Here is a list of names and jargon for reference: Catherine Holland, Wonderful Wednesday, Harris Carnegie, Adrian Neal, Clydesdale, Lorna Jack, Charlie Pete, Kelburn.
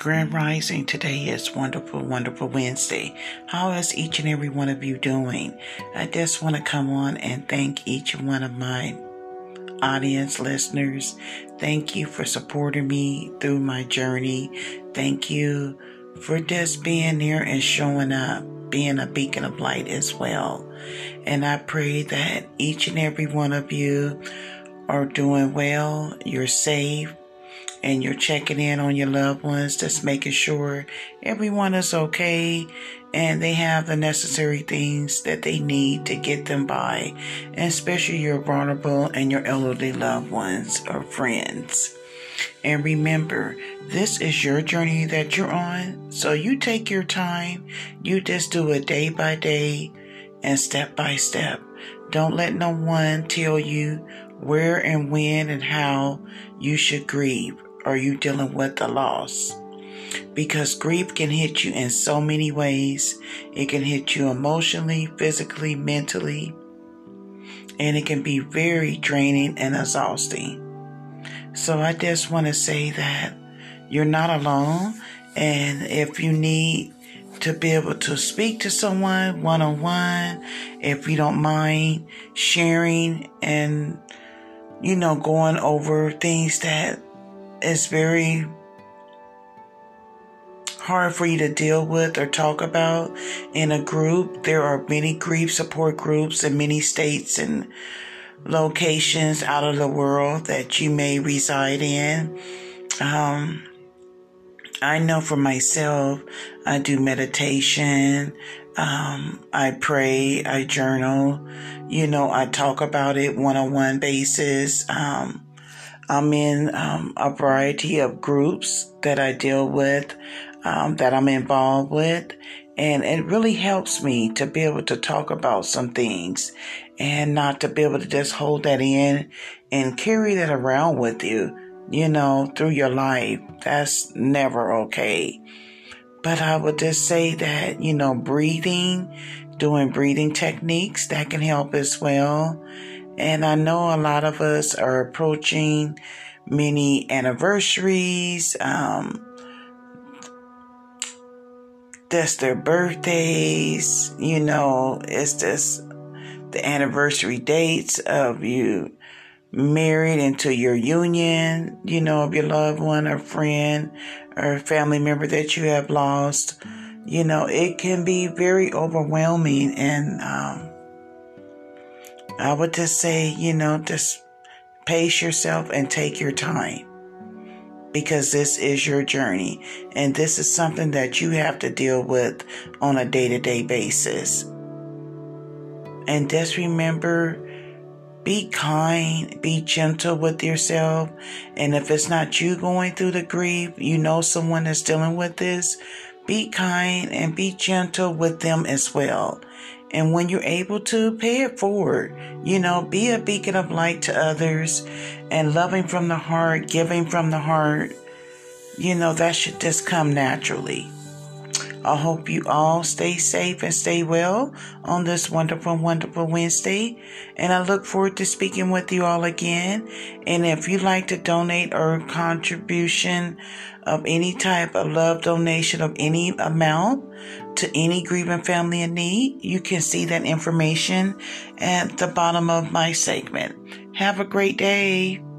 Grand Rising. Today is Wonderful, Wonderful Wednesday. How is each and every one of you doing? I just want to come on and thank each one of my audience listeners. Thank you for supporting me through my journey. Thank you for just being here and showing up, being a beacon of light as well. And I pray that each and every one of you are doing well, you're safe, and you're checking in on your loved ones, just making sure everyone is okay and they have the necessary things that they need to get them by, and especially your vulnerable and your elderly loved ones or friends. And remember, this is your journey that you're on, so you take your time. You just do it day by day and step by step. Don't let no one tell you where and when and how you should grieve. Are you dealing with the loss? Because grief can hit you in so many ways. It can hit you emotionally, physically, mentally, and it can be very draining and exhausting. So I just want to say that you're not alone. And if you need to be able to speak to someone one-on-one, if you don't mind sharing and, you know, going over things that is very hard for you to deal with or talk about in a group. There are many grief support groups in many states and locations out of the world that you may reside in. I know for myself, I do meditation, I pray, I journal, you know, I talk about it one-on-one basis. I'm in a variety of groups that I deal with, that I'm involved with, and it really helps me to be able to talk about some things and not to be able to just hold that in and carry that around with you, you know, through your life. That's never okay. But I would just say that, you know, breathing, doing breathing techniques, that can help as well. And I know a lot of us are approaching many anniversaries, that's their birthdays, you know, it's just the anniversary dates of you married into your union, you know, of your loved one or friend or family member that you have lost. You know, it can be very overwhelming. And I would just say, you know, just pace yourself and take your time, because this is your journey and this is something that you have to deal with on a day-to-day basis. And just remember, be kind, be gentle with yourself. And if it's not you going through the grief, you know someone is dealing with this, be kind and be gentle with them as well. And when you're able to, pay it forward. You know, be a beacon of light to others, and loving from the heart, giving from the heart, you know, that should just come naturally. I hope you all stay safe and stay well on this wonderful, wonderful Wednesday. And I look forward to speaking with you all again. And if you'd like to donate or contribution of any type of love donation of any amount to any grieving family in need, you can see that information at the bottom of my segment. Have a great day.